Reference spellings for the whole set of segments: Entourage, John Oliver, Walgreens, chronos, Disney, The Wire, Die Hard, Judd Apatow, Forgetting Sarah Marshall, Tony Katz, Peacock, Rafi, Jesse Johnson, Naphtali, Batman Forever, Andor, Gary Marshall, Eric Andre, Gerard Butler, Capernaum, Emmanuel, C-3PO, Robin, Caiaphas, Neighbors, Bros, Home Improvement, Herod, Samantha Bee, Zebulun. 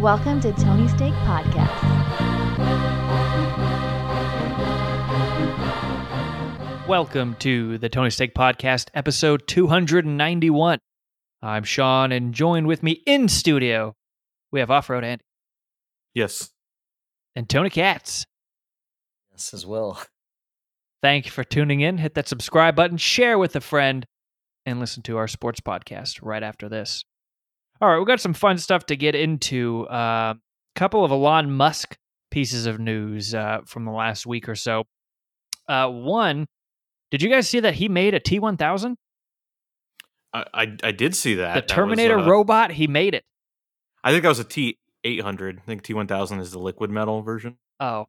Welcome to Tony Steak Podcast. Welcome to the Tony Steak Podcast, episode 291. I'm Sean, and joined with me in studio, we have Offroad Andy. Yes. And Tony Katz. Yes, as well. Thank you for tuning in. Hit that subscribe button, share with a friend, and listen to our sports podcast right after this. All right, we've got some fun stuff to get into. A couple of Elon Musk pieces of news from the last week or so. One, did you guys see that he made a T-1000? I did see that. The Terminator robot, he made it. I think that was a T-800. I think T-1000 is the liquid metal version. Oh,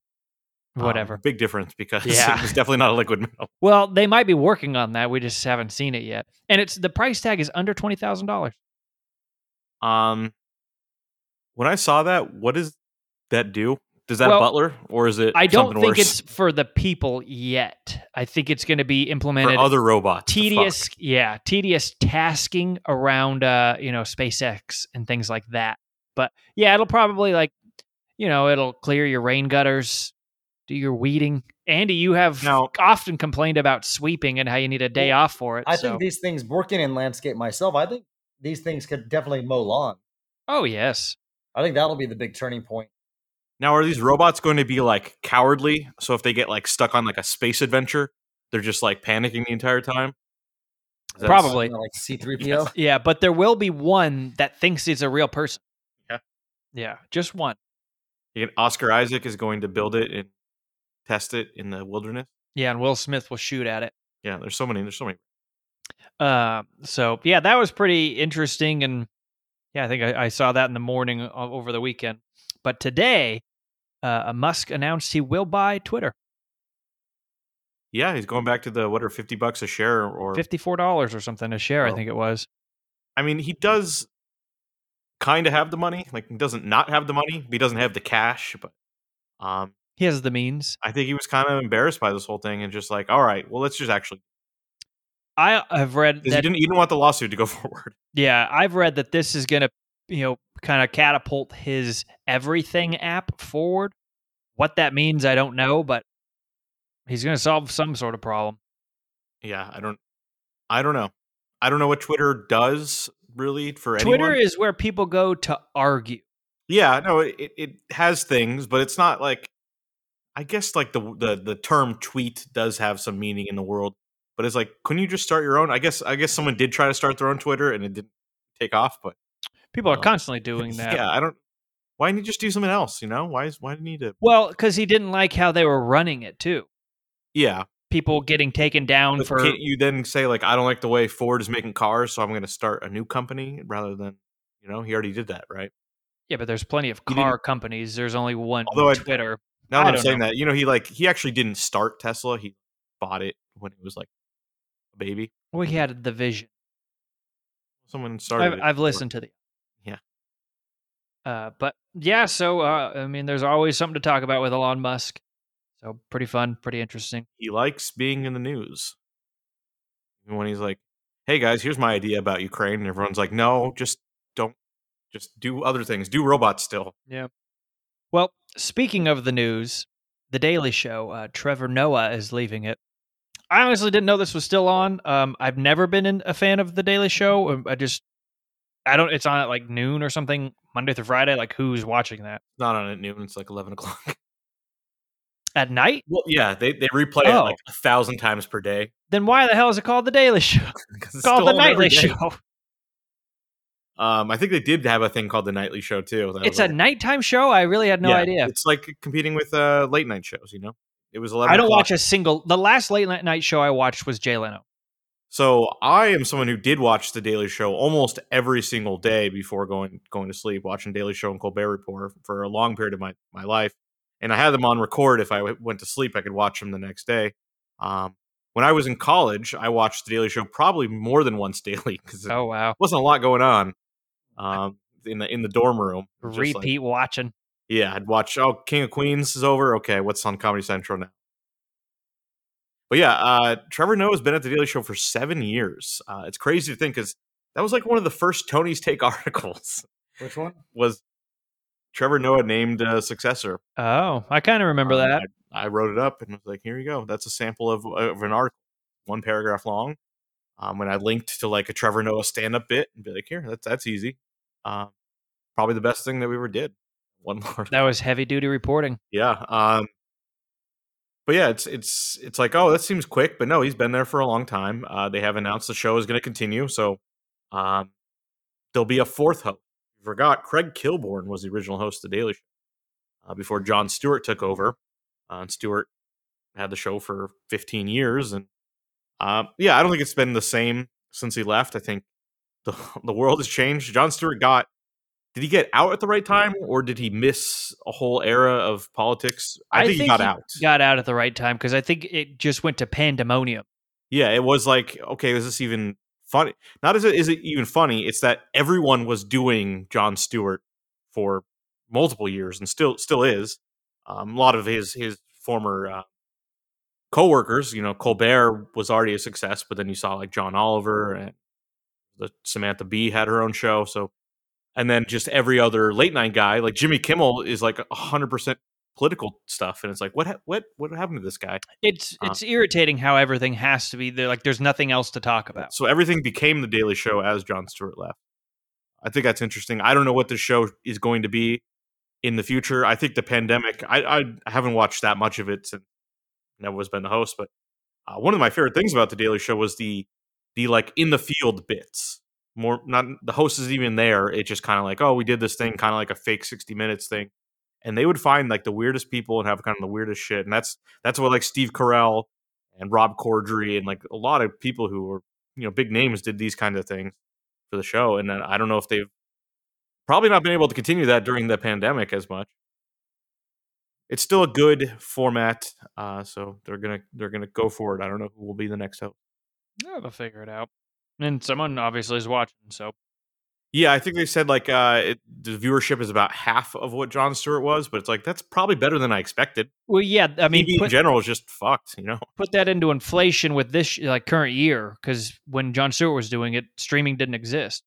whatever. Big difference because It was definitely not a liquid metal. Well, they might be working on that. We just haven't seen it yet. And it's the price tag is under $20,000. When I saw that, what does that do? Does that Butler or is it? I don't think worse? It's for the people yet. I think it's going to be implemented for other robots. Tedious tasking around, SpaceX and things like that. But yeah, it'll probably it'll clear your rain gutters, do your weeding. Andy, you have often complained about sweeping and how you need a day off for it. I think these things, working in landscape myself, I think these things could definitely mow lawn. Oh, yes. I think that'll be the big turning point. Now, are these robots going to be, cowardly? So if they get, stuck on, a space adventure, they're just, panicking the entire time? Probably. C-3PO? Yes. Yeah, but there will be one that thinks he's a real person. Yeah. Yeah, just one. And Oscar Isaac is going to build it and test it in the wilderness? Yeah, and Will Smith will shoot at it. Yeah, there's so many. That was pretty interesting. And I think I saw that in the morning over the weekend, but today, Musk announced he will buy Twitter. Yeah. He's going back to $50 a share or $54 or something a share. Oh. I think it was. I mean, he does kind of have the money, he doesn't not have the money, but he doesn't have the cash, but, he has the means. I think he was kind of embarrassed by this whole thing and just all right, well, let's just actually. I have read that you didn't want the lawsuit to go forward. Yeah, I've read that this is going to, kind of catapult his everything app forward. What that means, I don't know, but he's going to solve some sort of problem. Yeah, I don't know. I don't know what Twitter does really for anyone. Twitter is where people go to argue. Yeah, no, it has things, but it's not I guess the term tweet does have some meaning in the world. But it's couldn't you just start your own? I guess someone did try to start their own Twitter and it didn't take off. But people are constantly doing that. Yeah, why didn't you just do something else? Why did he need to? Well, because he didn't like how they were running it too. Yeah, people getting taken down for. Can't you then say I don't like the way Ford is making cars, so I'm going to start a new company rather than he already did that, right? Yeah, but there's plenty of car companies. There's only one. Although Twitter. Now that I'm saying that, he actually didn't start Tesla. He bought it when it was baby. We had the vision. Someone started. I've listened to the. Yeah. There's always something to talk about with Elon Musk. So pretty fun, pretty interesting. He likes being in the news. And when he's "Hey guys, here's my idea about Ukraine," and everyone's "No, just don't. Just do other things. Do robots still." Yeah. Well, speaking of the news, The Daily Show. Trevor Noah is leaving it. I honestly didn't know this was still on. I've never been a fan of The Daily Show. It's on at noon or something, Monday through Friday. Who's watching that? Not on at noon. It's 11 o'clock. At night? Well, yeah, they replay it 1,000 times per day. Then why the hell is it called The Daily Show? It's called The Nightly Show. I think they did have a thing called The Nightly Show, too. It's a nighttime show? I really had no idea. It's competing with late night shows, It was 11 o'clock. I don't watch the last late night show I watched was Jay Leno. So I am someone who did watch The Daily Show almost every single day before going to sleep, watching Daily Show and Colbert Report for a long period of my life. And I had them on record. If I went to sleep, I could watch them the next day. When I was in college, I watched The Daily Show probably more than once daily because there wasn't a lot going on in the dorm room. Repeat watching. Yeah, I'd watch, King of Queens is over. Okay, what's on Comedy Central now? But Trevor Noah has been at The Daily Show for 7 years. It's crazy to think because that was one of the first Tony's Take articles. Which one? Was Trevor Noah named a successor. Oh, I kind of remember that. I wrote it up and was like, here you go. That's a sample of an article, one paragraph long. And I linked to like a Trevor Noah stand-up bit and be like, here, that's easy. Probably the best thing that we ever did. One more. That was heavy-duty reporting. Yeah. But yeah, it's like, oh, that seems quick, but no, he's been there for a long time. They have announced the show is going to continue, so there'll be a fourth host. You forgot Craig Kilborn was the original host of The Daily Show before Jon Stewart took over. And Stewart had the show for 15 years, and yeah, I don't think it's been the same since he left. I think the world has changed. Jon Stewart got. Did he get out at the right time, or did he miss a whole era of politics? I think he got out. Got out at the right time, because I think it just went to pandemonium. Yeah, it was like, okay, is this even funny? Not is it even funny, it's that everyone was doing Jon Stewart for multiple years and still is. A lot of his former co-workers, you know, Colbert was already a success, but then you saw like John Oliver and the Samantha Bee had her own show, so. And then just every other late night guy, like Jimmy Kimmel, is like 100% political stuff, and it's like, what happened to this guy? It's irritating how everything has to be there. Like, there's nothing else to talk about. So everything became The Daily Show as Jon Stewart left. I think that's interesting. I don't know what the show is going to be in the future. I think the pandemic. I haven't watched that much of it since I've always been the host, but one of my favorite things about The Daily Show was the like in the field bits. More, not the host isn't even there. It's just kind of like, oh, we did this thing, kind of like a fake 60 Minutes thing, and they would find like the weirdest people and have kind of the weirdest shit, and that's what like Steve Carell and Rob Corddry and like a lot of people who were, you know, big names did these kinds of things for the show, and then I don't know if they've probably not been able to continue that during the pandemic as much. It's still a good format, so they're gonna go for it. I don't know who will be the next host. Yeah, they'll figure it out. And someone obviously is watching, so. Yeah, I think they said, like, the viewership is about half of what Jon Stewart was, but it's like, that's probably better than I expected. Well, yeah, I mean. TV in general is just fucked, you know? Put that into inflation with this, like, current year, because when Jon Stewart was doing it, streaming didn't exist.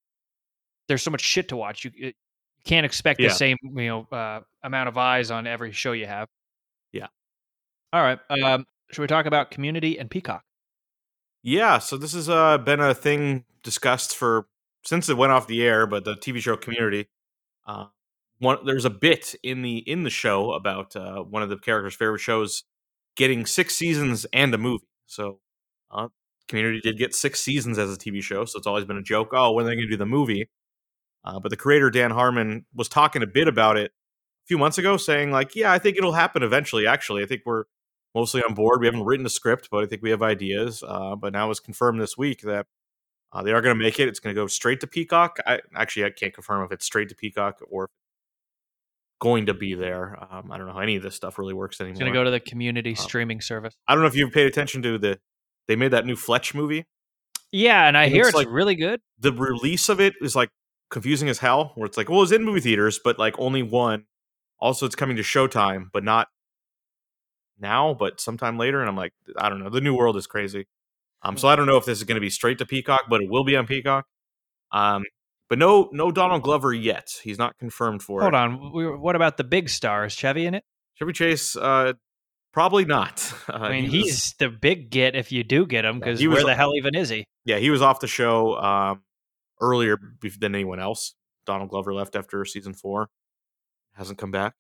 There's so much shit to watch. You can't expect the same, you know, amount of eyes on every show you have. Yeah. All right. Should we talk about Community and Peacock? Yeah, so this has been a thing discussed since it went off the air, but the TV show Community. There's a bit in the show about one of the characters' favorite shows getting 6 seasons and a movie. So Community did get 6 seasons as a TV show, so it's always been a joke. Oh, when are they going to do the movie? But the creator, Dan Harmon, was talking a bit about it a few months ago, saying like, yeah, I think it'll happen eventually, actually. I think we're mostly on board. We haven't written a script, but I think we have ideas. But now it's confirmed this week that they are going to make it. It's going to go straight to Peacock. I can't confirm if it's straight to Peacock or going to be there. I don't know how any of this stuff really works anymore. It's going to go to the Community streaming service. I don't know if you've paid attention to they made that new Fletch movie. Yeah, and I hear it's like, really good. The release of it is like confusing as hell, where it's like, well, it's in movie theaters, but like only one. Also, it's coming to Showtime, but not now, but sometime later, and I'm like, I don't know. The new world is crazy. So I don't know if this is going to be straight to Peacock, but it will be on Peacock. But no Donald Glover yet. He's not confirmed for it. Hold on. What about the big star? Is Chevy in it? Chevy Chase? Probably not. I mean, he's the big get if you do get him, because where the hell even is he? Yeah, he was off the show earlier than anyone else. Donald Glover left after season 4. Hasn't come back.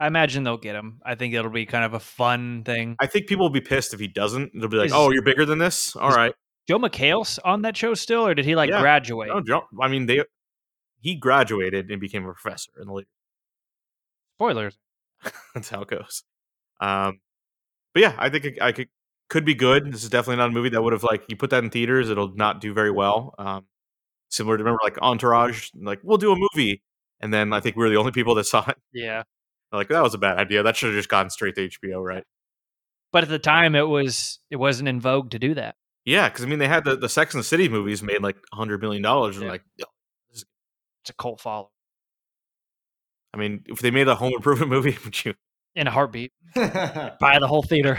I imagine they'll get him. I think it'll be kind of a fun thing. I think people will be pissed if he doesn't. They'll be like, oh, you're bigger than this? All right. Joe McHale's on that show still, or did he graduate? No, Joe, I mean, he graduated and became a professor in the league. Spoilers. That's how it goes. But yeah, I think it could be good. This is definitely not a movie that would have, like, you put that in theaters, it'll not do very well. Similar to, remember, like, Entourage, like, we'll do a movie. And then I think we were the only people that saw it. Yeah. Like, that was a bad idea. That should have just gone straight to HBO, right? But at the time, it wasn't in vogue to do that. Yeah, because, I mean, they had the Sex and the City movies made like $100 million. And like, it's a cult follow. I mean, if they made a Home Improvement movie, would you? In a heartbeat. Buy the whole theater.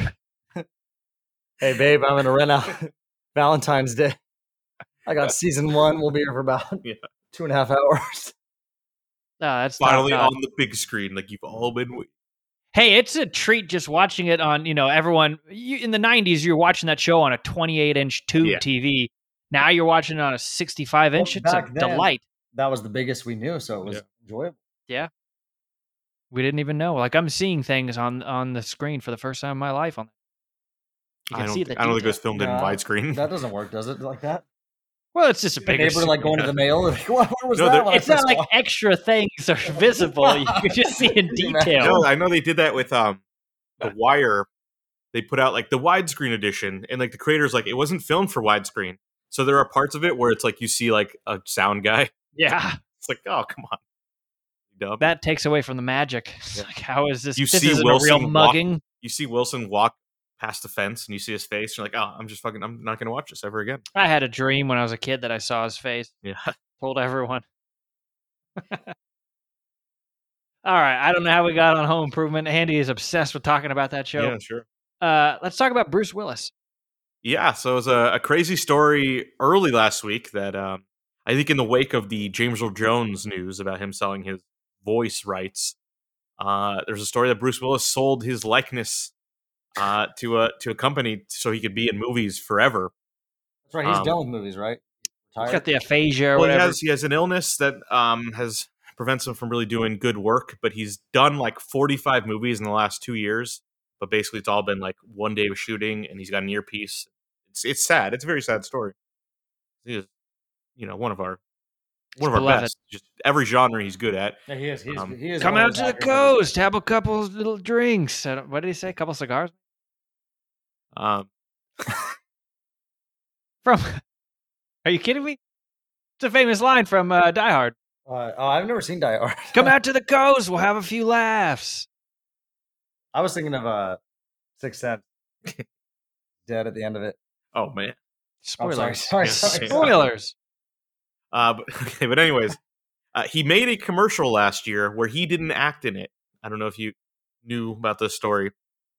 Hey, babe, I'm going to rent out Valentine's Day. I got season 1. We'll be here for about 2.5 hours. that's finally on the big screen, like you've all been waiting. Hey, it's a treat just watching it on, you know, everyone. In the 90s, you're watching that show on a 28-inch tube TV. Now you're watching it on a 65-inch. Well, it's a delight. That was the biggest we knew, so it was enjoyable. Yeah. We didn't even know. Like, I'm seeing things on the screen for the first time in my life. I don't think it was filmed in widescreen. That doesn't work, does it? Like that? Well, it's just a bigger neighbor like going to the mail. Like, what was that? It's not like extra things are visible. You can just see in detail. No, I know they did that with The Wire. They put out like the widescreen edition, and like the creators like it wasn't filmed for widescreen. So there are parts of it where it's like you see like a sound guy. Yeah, it's like, oh, come on. Dumb. That takes away from the magic. Yeah. Like, how is this? You see Wilson walk past the fence, and you see his face. And you're like, oh, I'm not going to watch this ever again. I had a dream when I was a kid that I saw his face. Yeah, told everyone. All right, I don't know how we got on Home Improvement. Andy is obsessed with talking about that show. Yeah, sure. Let's talk about Bruce Willis. Yeah, so it was a crazy story early last week that I think in the wake of the James Earl Jones news about him selling his voice rights, there's a story that Bruce Willis sold his likeness to a company so he could be in movies forever. That's right. He's done with movies, right? He's got the aphasia or whatever. He has an illness that prevents him from really doing good work, but he's done like 45 movies in the last 2 years. But basically it's all been like one day of shooting, and he's got an earpiece. It's sad. It's a very sad story. He is, you know, one of our best. Just every genre he's good at. Yeah, he is. He is come out to the coast, have a couple little drinks. What did he say? A couple cigars? Are you kidding me? It's a famous line from Die Hard. I've never seen Die Hard. Come out to the coast, we'll have a few laughs. I was thinking of Sixth Sense. Dead at the end of it. Oh, man. Spoilers. Oh, sorry. Spoilers. But anyways, he made a commercial last year where he didn't act in it. I don't know if you knew about this story.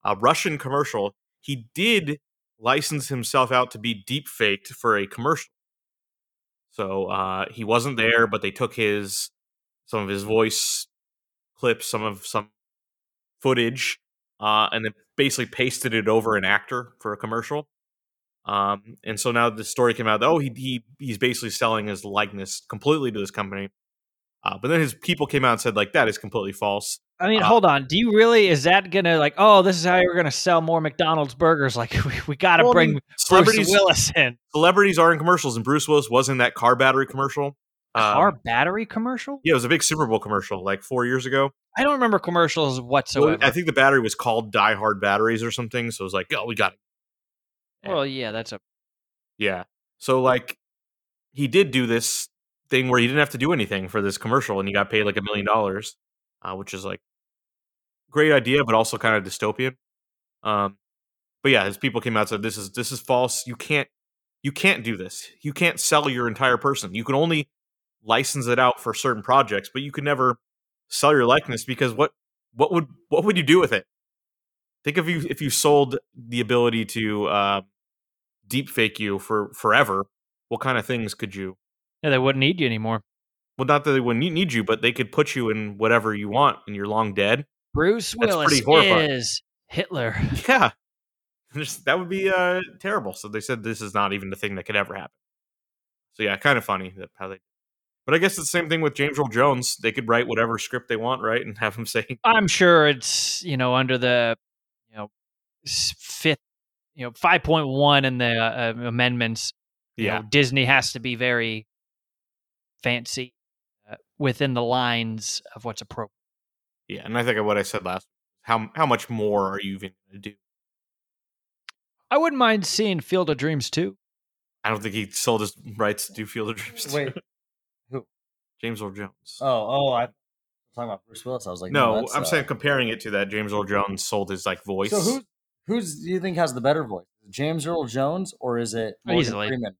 A Russian commercial. He did license himself out to be deepfaked for a commercial. So he wasn't there, but they took some of his voice clips, some footage, and then basically pasted it over an actor for a commercial. And so now the story came out, he's basically selling his likeness completely to this company. But then his people came out and said, like, that is completely false. I mean, hold on. Do you really, is that going to like, oh, this is how you're going to sell more McDonald's burgers? Like we got to bring Bruce Willis in. Celebrities are in commercials, and Bruce Willis was in that car battery commercial. Car battery commercial? Yeah, it was a big Super Bowl commercial like 4 years ago. I don't remember commercials whatsoever. I think the battery was called Die Hard Batteries or something. So it was like, oh, we got it. Well, yeah, yeah. So like, he did do this thing where he didn't have to do anything for this commercial, and he got paid like $1 million, which is like great idea, but also kind of dystopian. But yeah, his people came out and said, "This is false. You can't do this. You can't sell your entire person. You can only license it out for certain projects, but you can never sell your likeness because what would you do with it? Think if you sold the ability to deep fake you for forever, what kind of things could you? Yeah, they wouldn't need you anymore. Well, not that they wouldn't need you, but they could put you in whatever you want, and you're long dead. Bruce Willis is Hitler. Yeah, that would be terrible. So they said this is not even the thing that could ever happen. So yeah, kind of funny that how they. But I guess it's the same thing with James Earl Jones. They could write whatever script they want, right, and have him say. I'm sure it's under the 5.1 in the amendments. Yeah, Disney has to be very fancy within the lines of what's appropriate. Yeah, and I think of what I said last. How much more are you even going to do? I wouldn't mind seeing Field of Dreams 2. I don't think he sold his rights to do Field of Dreams 2. Wait, who? James Earl Jones. Oh, I. Talking about Bruce Willis, I was like, no I'm saying comparing it to that James Earl Jones sold his like voice. So who's do you think has the better voice, James Earl Jones or is it Morgan Freeman?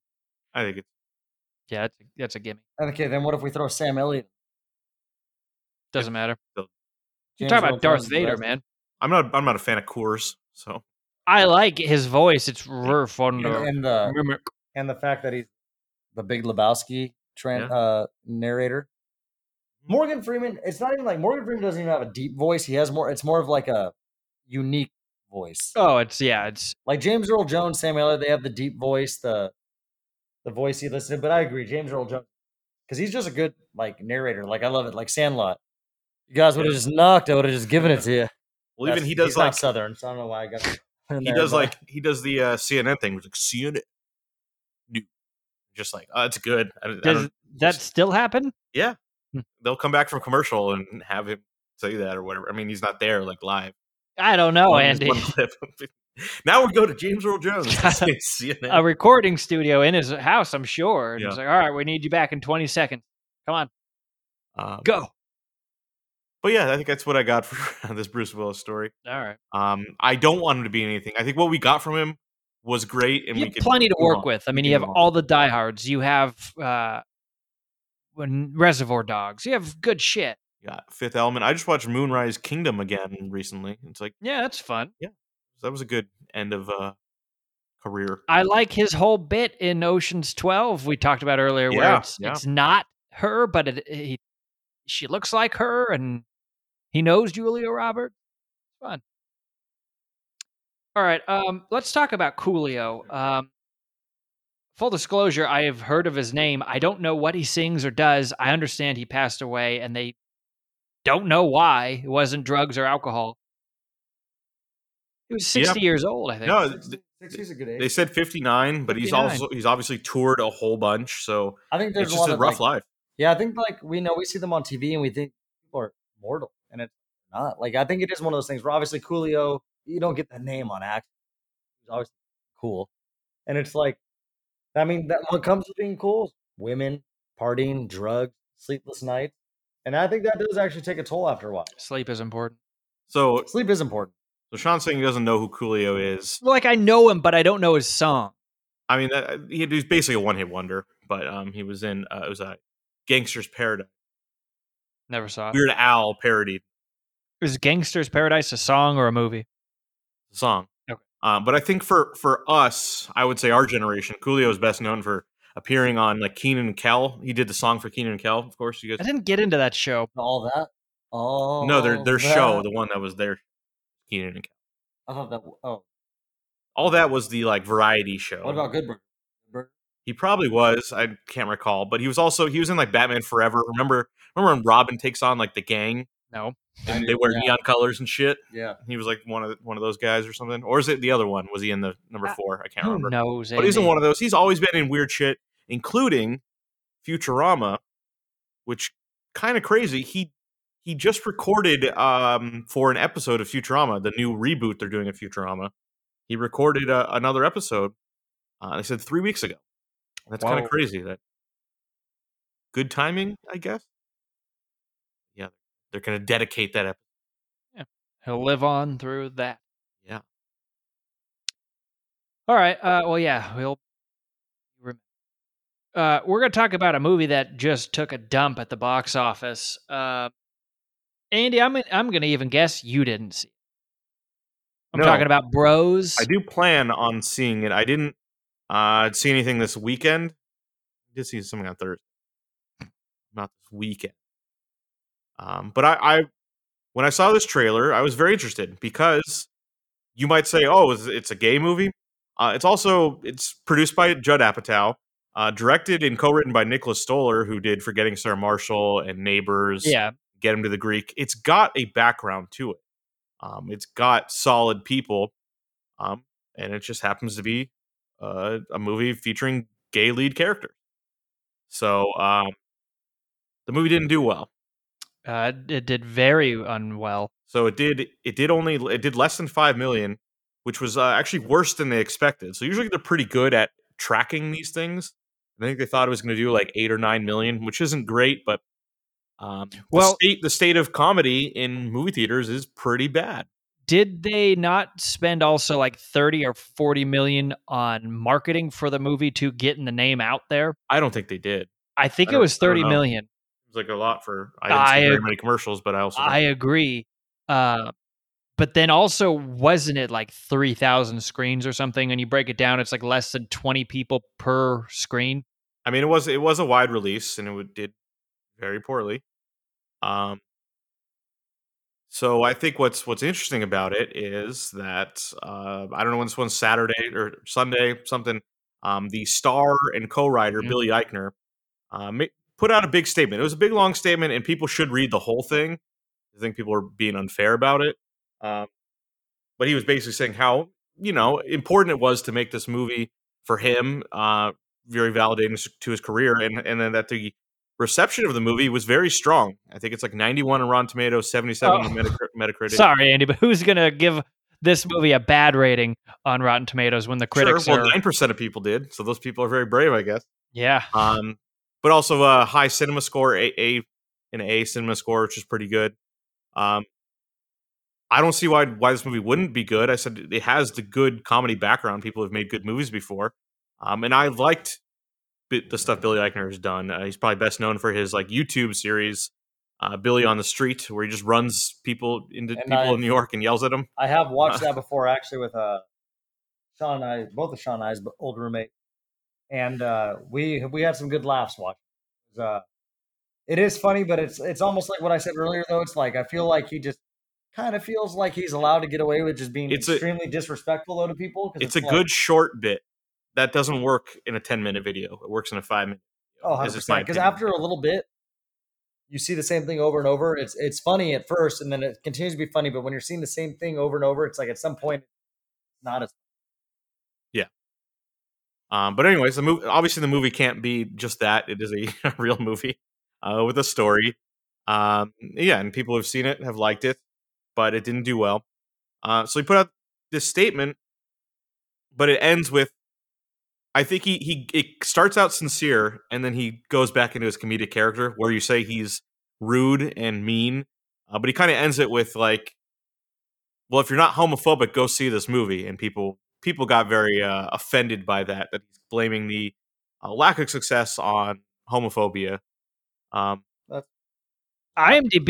I think it's that's a gimme. Okay, then what if we throw Sam Elliott? Doesn't matter. You're talking about Darth Vader, man. I'm not a fan of Coors, so I like his voice. It's fun and the fact that he's the Big Lebowski narrator. Morgan Freeman, it's not even like Morgan Freeman doesn't even have a deep voice. He has more, it's more of like a unique voice. Oh, it's, yeah, it's like James Earl Jones, Sam Elliott, they have the deep voice, the voice he listened to. But I agree, James Earl Jones, because he's just a good like narrator. Like I love it, like Sandlot. You guys would have just knocked. I would have just given it to you. Well, even he does like Southern. So I don't know why I got. He does the CNN thing, which like CNN. Just like, oh, it's good. Does that still happen? Yeah, they'll come back from commercial and have him say that or whatever. I mean, he's not there like live. I don't know, Andy. Now we go to James Earl Jones, CNN. A recording studio in his house, I'm sure. And yeah. He's like, all right, we need you back in 20 seconds. Come on, go. But yeah, I think that's what I got for this Bruce Willis story. All right. I don't want him to be anything. I think what we got from him was great, and you have plenty to work with. I mean, you have all the diehards. You have Reservoir Dogs. You have good shit. Yeah, Fifth Element. I just watched Moonrise Kingdom again recently. It's like, yeah, that's fun. Yeah, that was a good end of career. I like his whole bit in Ocean's 12 we talked about earlier, where it's not her, but she looks like her, and he knows Julia Roberts. Fun. All right, let's talk about Coolio. Full disclosure, I have heard of his name. I don't know what he sings or does. I understand he passed away, and they don't know why. It wasn't drugs or alcohol. He was 60 years old, I think. No, 60's a good age. They said 59, but he's obviously toured a whole bunch, so I think there's a lot of rough life. Yeah, I think like we see them on TV, and we think people are mortal, and it's not. Like I think it is one of those things where obviously Coolio, you don't get the name on accident. It's always cool. And it's like, I mean, that what comes with being cool, women, partying, drugs, sleepless nights. And I think that does actually take a toll after a while. Sleep is important. So Sean's saying he doesn't know who Coolio is. Like, I know him, but I don't know his song. I mean, he's basically a one-hit wonder, but he was in, it was a Gangster's Paradise. Never saw it. Weird Al parodied. Is Gangster's Paradise a song or a movie? Song. Okay. But I think for us, I would say our generation, Coolio is best known for appearing on like Kenan and Kel. He did the song for Kenan and Kel, of course. You guys, I didn't get into that show. All That? Oh no, their show, the one that was there, Kenan and Kel. I thought that. Oh, All That was the like variety show. What about Good Burger? He probably was. I can't recall, but he was in like Batman Forever. Remember when Robin takes on like the gang? No. And they wear neon colors and shit. Yeah, he was like one of those guys or something. Or is it the other one? Was he in the number 4? I can't remember. Who knows? But he's in one of those. He's always been in weird shit, including Futurama, which kind of crazy. He just recorded for an episode of Futurama, the new reboot they're doing at Futurama. He recorded another episode. They said 3 weeks ago. That's kind of crazy. That good timing, I guess. They're going to dedicate that episode. Yeah. He'll live on through that. Yeah. All right. Well, yeah, we'll remember. We're going to talk about a movie that just took a dump at the box office. Andy, I'm going to even guess you didn't see it. I'm talking about Bros. I do plan on seeing it. I didn't see anything this weekend. I did see something on Thursday. Not this weekend. But I, when I saw this trailer, I was very interested because you might say, oh, it's a gay movie. It's produced by Judd Apatow, directed and co-written by Nicholas Stoller, who did Forgetting Sarah Marshall and Neighbors. Yeah. Get Him to the Greek. It's got a background to it. It's got solid people. And it just happens to be a movie featuring gay lead characters. So the movie didn't do well. It did very unwell. So it did less than 5 million, which was actually worse than they expected. So usually they're pretty good at tracking these things. I think they thought it was going to do like 8 or 9 million, which isn't great. But the state of comedy in movie theaters is pretty bad. Did they not spend also like 30 or 40 million on marketing for the movie to getting the name out there? I don't think they did. I think it was 30 million. Like a lot for I didn't see very many commercials, but I agree. But then also, wasn't it like 3,000 screens or something? And you break it down, it's like less than 20 people per screen. I mean, it was a wide release, and it did very poorly. So I think what's interesting about it is that I don't know when this one's Saturday or Sunday, something. The star and co-writer Billy Eichner put out a big statement. It was a big, long statement, and people should read the whole thing. I think people are being unfair about it. But he was basically saying how, you know, important it was to make this movie for him, very validating to his career, and then that the reception of the movie was very strong. I think it's like 91 on Rotten Tomatoes, 77 on Metacritic. Sorry, Andy, but who's going to give this movie a bad rating on Rotten Tomatoes when the critics are... 9% of people did, so those people are very brave, I guess. Yeah. But also a high cinema score, an A cinema score, which is pretty good. I don't see why this movie wouldn't be good. I said it has the good comedy background. People have made good movies before. And I liked the stuff Billy Eichner has done. He's probably best known for his like YouTube series, Billy on the Street, where he just runs people in New York and yells at them. I have watched that before, actually, with Sean and I, both of Sean and I's old roommate. And we had some good laughs watching. It is funny, but it's almost like what I said earlier, though. It's like I feel like he just kind of feels like he's allowed to get away with just being extremely disrespectful, though, to people. It's a good short bit. That doesn't work in a 10-minute video. It works in a 5-minute video. Oh, 100%. Because after a little bit, you see the same thing over and over. It's funny at first, and then it continues to be funny. But when you're seeing the same thing over and over, it's like at some point, not as... Yeah. But anyways, the movie can't be just that. It is a real movie with a story. And people have seen it, have liked it, but it didn't do well. So he put out this statement, but it ends with, I think it starts out sincere, and then he goes back into his comedic character, where you say he's rude and mean, but he kind of ends it with like, "Well, if you're not homophobic, go see this movie." And people got very offended by that he's blaming the lack of success on homophobia. IMDb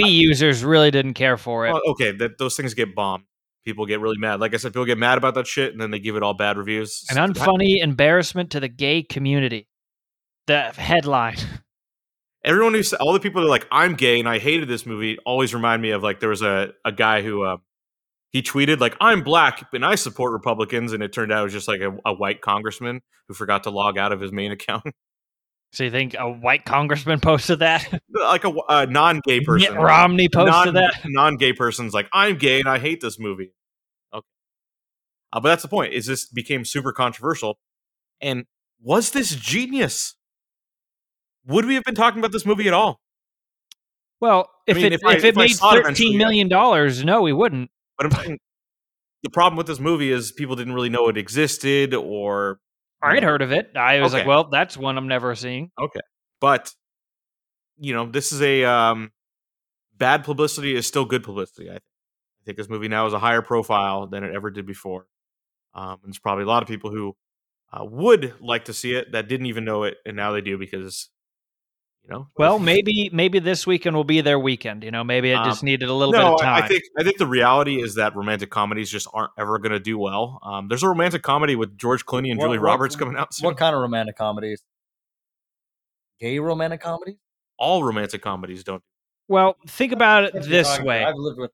users really didn't care for it. Well, okay, those things get bombed. People get really mad. Like I said, people get mad about that shit, and then they give it all bad reviews. An unfunny embarrassment to the gay community. The headline. Everyone all the people that are like, I'm gay and I hated this movie, always remind me of like there was a guy who he tweeted like, I'm black and I support Republicans, and it turned out it was just like a white congressman who forgot to log out of his main account. So you think a white congressman posted that? Like a non-gay person. Mitt Romney posted that? Non-gay person's like, I'm gay and I hate this movie. Okay. But that's the point, is this became super controversial. And was this genius? Would we have been talking about this movie at all? Well, if it made $13 million, no, we wouldn't. But the problem with this movie is people didn't really know it existed, or... I'd heard of it. I was like, well, that's one I'm never seeing. Okay. But, you know, this is a bad publicity is still good publicity. I think this movie now is a higher profile than it ever did before. And there's probably a lot of people who would like to see it that didn't even know it. And now they do because, you know. Well, maybe this weekend will be their weekend. You know, maybe it just needed a little bit of time. I think the reality is that romantic comedies just aren't ever going to do well. There's a romantic comedy with George Clooney and Julia Roberts coming out soon. What kind of romantic comedies? Gay romantic comedies? All romantic comedies don't. Well, think about it this way. I've lived with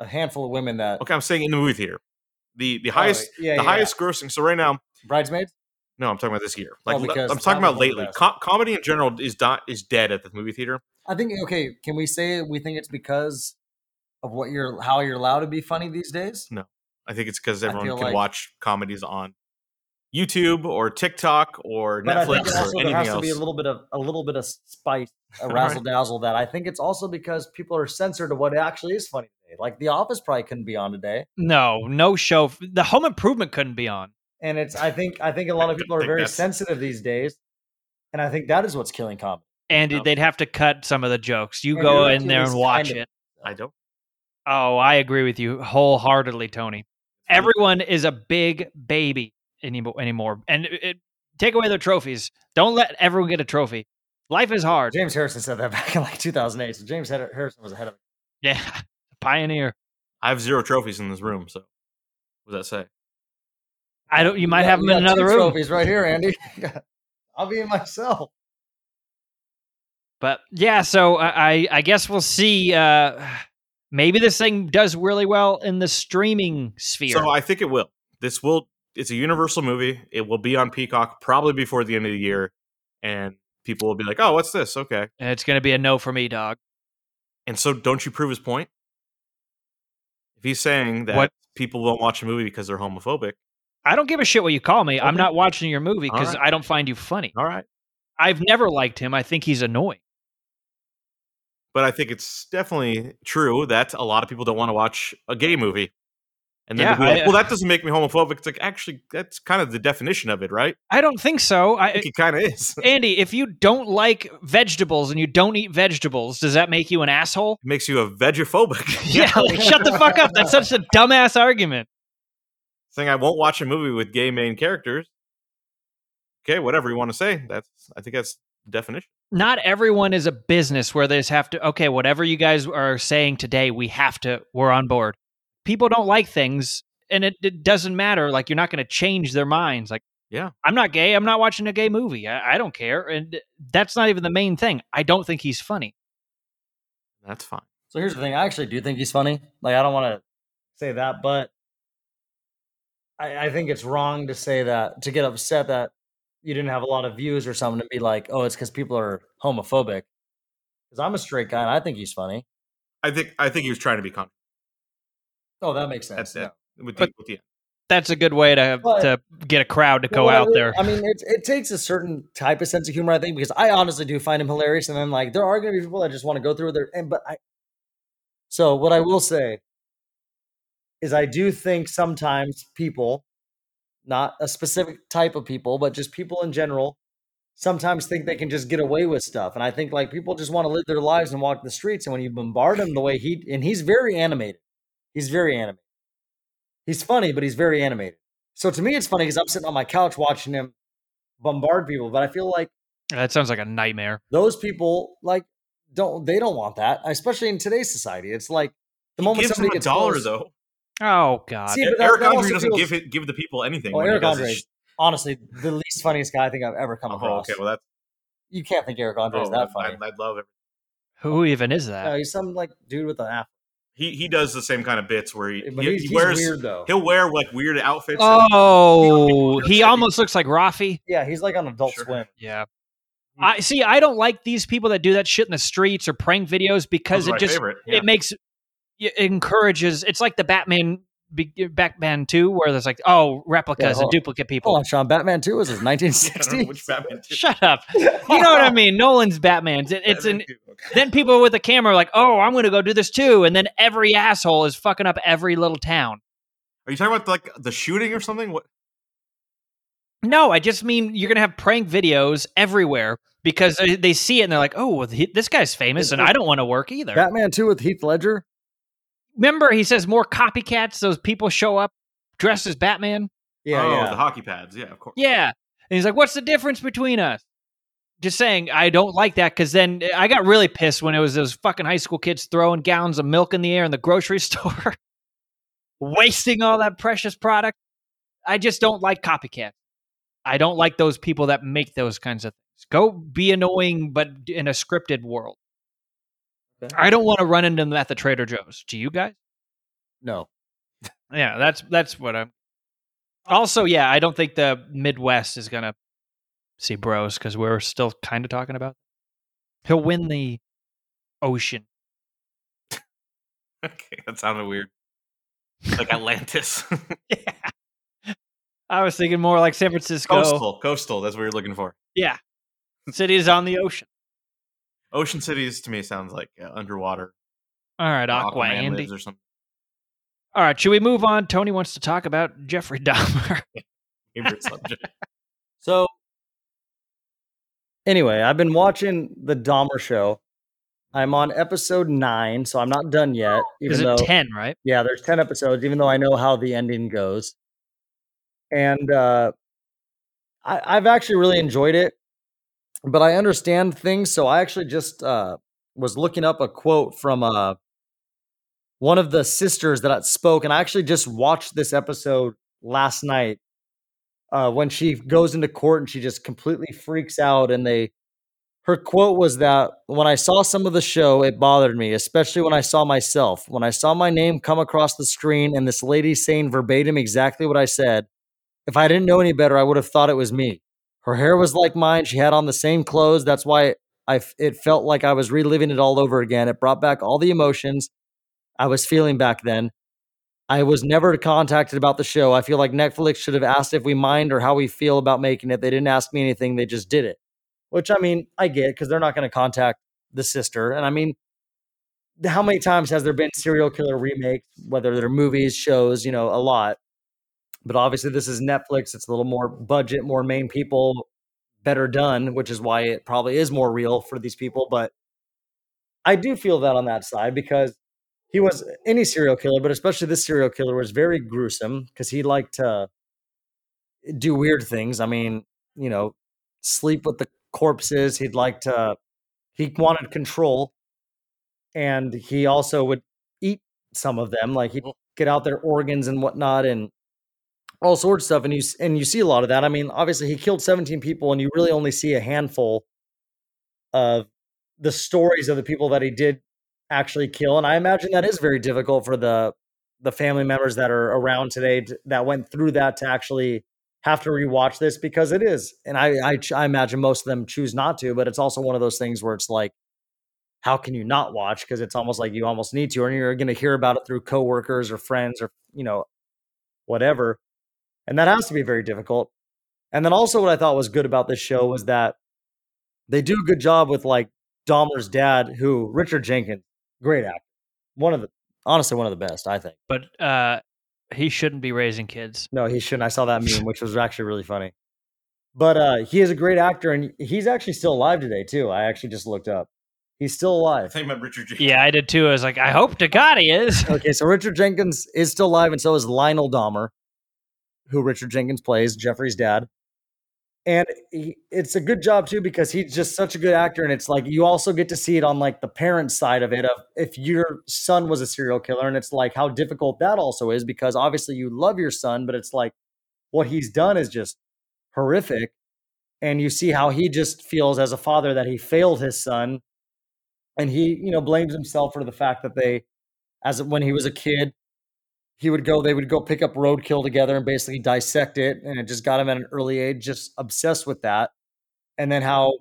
a handful of women that... Okay, I'm saying in the movie theater. The highest grossing... So right now... Bridesmaids? No, I'm talking about this year. Like I'm talking about lately. Comedy in general is dead at the movie theater. I think. Okay, can we say we think it's because of how you're allowed to be funny these days? No, I think it's because everyone can watch comedies on YouTube or TikTok or Netflix or anything else. There has to be a little bit of spice, a razzle dazzle. That I think it's also because people are censored to what actually is funny today. Like The Office probably couldn't be on today. No show. The Home Improvement couldn't be on. And it's I think a lot of people are very sensitive these days, and I think that is what's killing comedy. And they'd have to cut some of the jokes. You go in there and watch it. I don't. Oh, I agree with you wholeheartedly, Tony. Everyone is a big baby anymore, and take away their trophies. Don't let everyone get a trophy. Life is hard. James Harrison said that back in like 2008. So James Harrison was ahead of it. Yeah, pioneer. I have 0 trophies in this room. So, what does that say? I don't. You might have them in another room. Trophies right here, Andy. I'll be in myself. But yeah, so I guess we'll see. Maybe this thing does really well in the streaming sphere. So I think it will. This will. It's a Universal movie. It will be on Peacock probably before the end of the year, and people will be like, "Oh, what's this?" Okay, and it's going to be a no for me, dog. And so, don't you prove his point? If he's saying that people won't watch a movie because they're homophobic, I don't give a shit what you call me. Okay. I'm not watching your movie because I don't find you funny. All right. I've never liked him. I think he's annoying. But I think it's definitely true that a lot of people don't want to watch a gay movie. And then they'll be like, well, that doesn't make me homophobic. It's like, actually, that's kind of the definition of it, right? I don't think so. I think it kind of is. Andy, if you don't like vegetables and you don't eat vegetables, does that make you an asshole? It makes you a vegephobic. Yeah, like, shut the fuck up. That's such a dumbass argument. Saying I won't watch a movie with gay main characters. Okay, whatever you want to say. I think that's the definition. Not everyone is a business where they just have to, okay, whatever you guys are saying today, we're on board. People don't like things, and it doesn't matter. Like, you're not going to change their minds. Like, yeah, I'm not gay. I'm not watching a gay movie. I don't care. And that's not even the main thing. I don't think he's funny. That's fine. So here's the thing. I actually do think he's funny. Like, I don't want to say that, but I think it's wrong to say that, to get upset that you didn't have a lot of views or something, to be like, oh, it's because people are homophobic. Because I'm a straight guy, and I think he's funny. I think he was trying to be funny. Oh, that makes sense. That's it. With that's a good way to get a crowd to go out there. I mean, it takes a certain type of sense of humor, I think, because I honestly do find him hilarious. And then, like, there are going to be people that just want to go through their. So what I will say is I do think sometimes people, not a specific type of people, but just people in general, sometimes think they can just get away with stuff. And I think, like, people just want to live their lives and walk the streets. And when you bombard them the way he's very animated. He's very animated. He's funny, but he's very animated. So to me, it's funny because I'm sitting on my couch watching him bombard people. But I feel like that sounds like a nightmare. Those people, like, don't want that, especially in today's society. It's like the moment somebody gets a dollar, though. Oh God! See, Eric Andre doesn't give the people anything. Well, Eric Andre, honestly, the least funniest guy I think I've ever come across. Okay, well that's you can't think Eric Andre is that funny. I'd love it. Who even is that? No, he's some like dude with an app. He does the same kind of bits where he wears weird, though. He'll wear like weird outfits. Oh, he almost looks like Rafi. Yeah, he's like on Adult Swim. Yeah, I see. I don't like these people that do that shit in the streets or prank videos because it encourages. It's like the Batman 2, where there's like replicas and duplicate people. Hold on, Sean, Batman 2 was 1960. Which Batman 2? Shut up. You know what I mean? Nolan's Batman's. It's Batman 2. Then people with a camera are like, oh, I'm going to go do this too. And then every asshole is fucking up every little town. Are you talking about like the shooting or something? What? No, I just mean you're going to have prank videos everywhere because they see it and they're like, oh, well, this guy's famous and I don't want to work either. Batman 2 with Heath Ledger? Remember, he says more copycats. Those people show up dressed as Batman. Yeah, the hockey pads. Yeah, of course. Yeah. And he's like, what's the difference between us? Just saying, I don't like that because then I got really pissed when it was those fucking high school kids throwing gallons of milk in the air in the grocery store, wasting all that precious product. I just don't like copycat. I don't like those people that make those kinds of things. Go be annoying, but in a scripted world. Okay. I don't want to run into them at the Trader Joe's. Do you guys? No. Yeah, that's what I'm. Also, yeah, I don't think the Midwest is gonna. See Bros, because we're still kind of talking about it. He'll win the ocean. Okay, that sounded weird. Like Atlantis. Yeah. I was thinking more like San Francisco. Coastal, that's what you're looking for. Yeah. Cities on the ocean. Ocean cities to me sounds like underwater. All right, Aquaman Andy. Lives or something. All right, should we move on? Tony wants to talk about Jeffrey Dahmer. Favorite subject. So anyway, I've been watching The Dahmer Show. I'm on episode 9, so I'm not done yet. Is it 10, right? Yeah, there's 10 episodes, even though I know how the ending goes. And I've actually really enjoyed it, but I understand things. So I actually just was looking up a quote from one of the sisters that spoke, and I actually just watched this episode last night. When she goes into court and she just completely freaks out and they Her quote was that when I saw some of the show, it bothered me, especially when I saw myself. When I saw my name come across the screen and this lady saying verbatim exactly what I said, if I didn't know any better, I would have thought it was me. Her hair was like mine. She had on the same clothes. That's why it felt like I was reliving it all over again. It brought back all the emotions I was feeling back then. I was never contacted about the show. I feel like Netflix should have asked if we mind or how we feel about making it. They didn't ask me anything. They just did it. Which, I mean, I get because they're not going to contact the sister. And I mean, how many times has there been serial killer remakes, whether they're movies, shows, you know, a lot. But obviously this is Netflix. It's a little more budget, more main people, better done, which is why it probably is more real for these people. But I do feel that on that side because he was any serial killer, but especially this serial killer was very gruesome because he liked to do weird things. I mean, you know, sleep with the corpses. He wanted control, and he also would eat some of them. Like he'd get out their organs and whatnot and all sorts of stuff. And you see a lot of that. I mean, obviously he killed 17 people and you really only see a handful of the stories of the people that he did actually kill. And I imagine that is very difficult for the family members that are around today that went through that to actually have to rewatch this because it is. And I imagine most of them choose not to, but it's also one of those things where it's like, how can you not watch? Because it's almost like you almost need to, or you're going to hear about it through coworkers or friends or, you know, whatever. And that has to be very difficult. And then also what I thought was good about this show was that they do a good job with like Dahmer's dad, who Richard Jenkins, great actor. Honestly, one of the best, I think. But, he shouldn't be raising kids. No, he shouldn't. I saw that meme, which was actually really funny. But he is a great actor, and he's actually still alive today, too. I actually just looked up. He's still alive. I think about Richard Jenkins. Yeah, I did, too. I was like, I hope to God he is. Okay, so Richard Jenkins is still alive, and so is Lionel Dahmer, who Richard Jenkins plays, Jeffrey's dad. And it's a good job, too, because he's just such a good actor, and it's like you also get to see it on like the parent side of it, of if your son was a serial killer, and it's like how difficult that also is because obviously you love your son, but it's like what he's done is just horrific, and you see how he just feels as a father that he failed his son, and he, you know, blames himself for the fact that when he was a kid, they would go pick up roadkill together and basically dissect it. And it just got him at an early age, just obsessed with that. And then how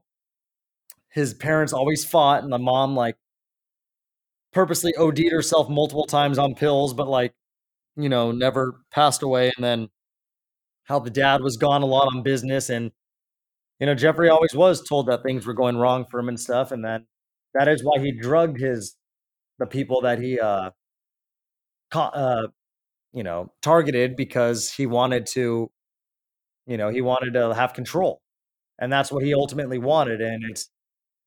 his parents always fought and the mom like purposely OD'd herself multiple times on pills, but like, you know, never passed away. And then how the dad was gone a lot on business. And, you know, Jeffrey always was told that things were going wrong for him and stuff. And then that is why he drugged the people that he, you know, targeted, because he wanted to have control, and that's what he ultimately wanted. And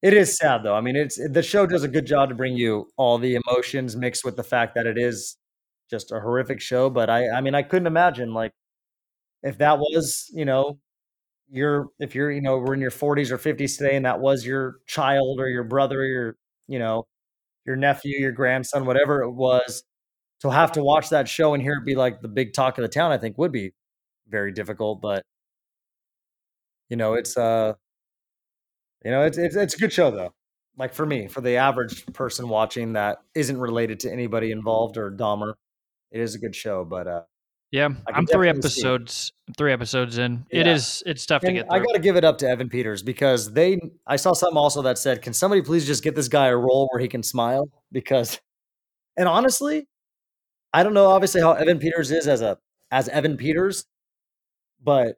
it is sad though. I mean, the show does a good job to bring you all the emotions mixed with the fact that it is just a horrific show. But I mean, I couldn't imagine like if that was, you know, we're in your 40s or 50s today, and that was your child or your brother, or your, you know, your nephew, your grandson, whatever it was. So have to watch that show and hear it be like the big talk of the town, I think would be very difficult. But you know, it's a good show though. Like for me, for the average person watching that isn't related to anybody involved or Dahmer, it is a good show. But yeah, I'm three episodes in. Yeah. It's tough to get through. I got to give it up to Evan Peters because I saw something also that said, can somebody please just get this guy a role where he can smile? Because, and honestly, I don't know, obviously, how Evan Peters is as Evan Peters, but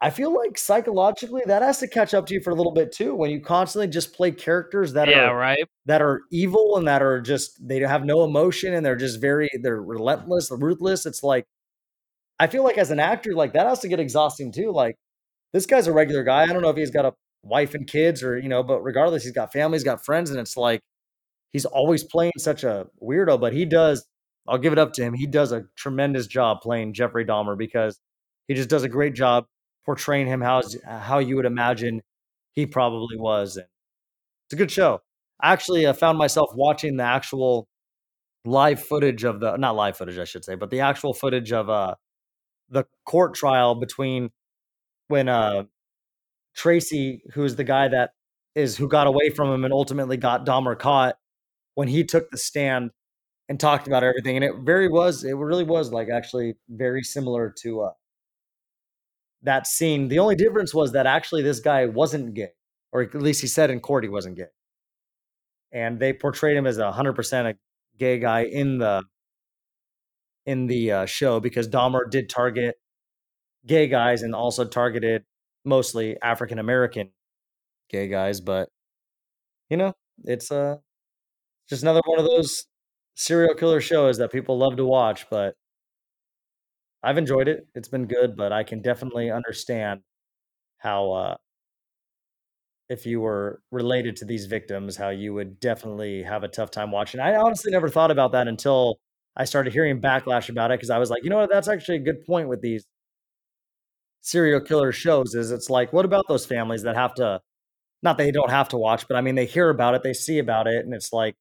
I feel like psychologically that has to catch up to you for a little bit too. When you constantly just play characters that are evil and that are just, they have no emotion and they're relentless, ruthless. It's like, I feel like as an actor, like that has to get exhausting too. Like this guy's a regular guy. I don't know if he's got a wife and kids or, you know, but regardless, he's got family, he's got friends, and it's like he's always playing such a weirdo, but he does. I'll give it up to him. He does a tremendous job playing Jeffrey Dahmer because he just does a great job portraying him how you would imagine he probably was. And it's a good show. Actually, I found myself watching the actual live footage of but the actual footage of the court trial between when Tracy, who's the guy that is who got away from him and ultimately got Dahmer caught when he took the stand and talked about everything. And it really was like actually very similar to that scene. The only difference was that actually this guy wasn't gay, or at least he said in court he wasn't gay. And they portrayed him as 100% a gay guy in the show, because Dahmer did target gay guys and also targeted mostly African-American gay guys. But, you know, it's just another one of those serial killer shows that people love to watch, but I've enjoyed it. It's been good, but I can definitely understand how if you were related to these victims, how you would definitely have a tough time watching. I honestly never thought about that until I started hearing backlash about it, because I was like, you know what, that's actually a good point with these serial killer shows. Is it's like, what about those families that have to, not they don't have to watch, but I mean, they hear about it, they see about it, and it's like,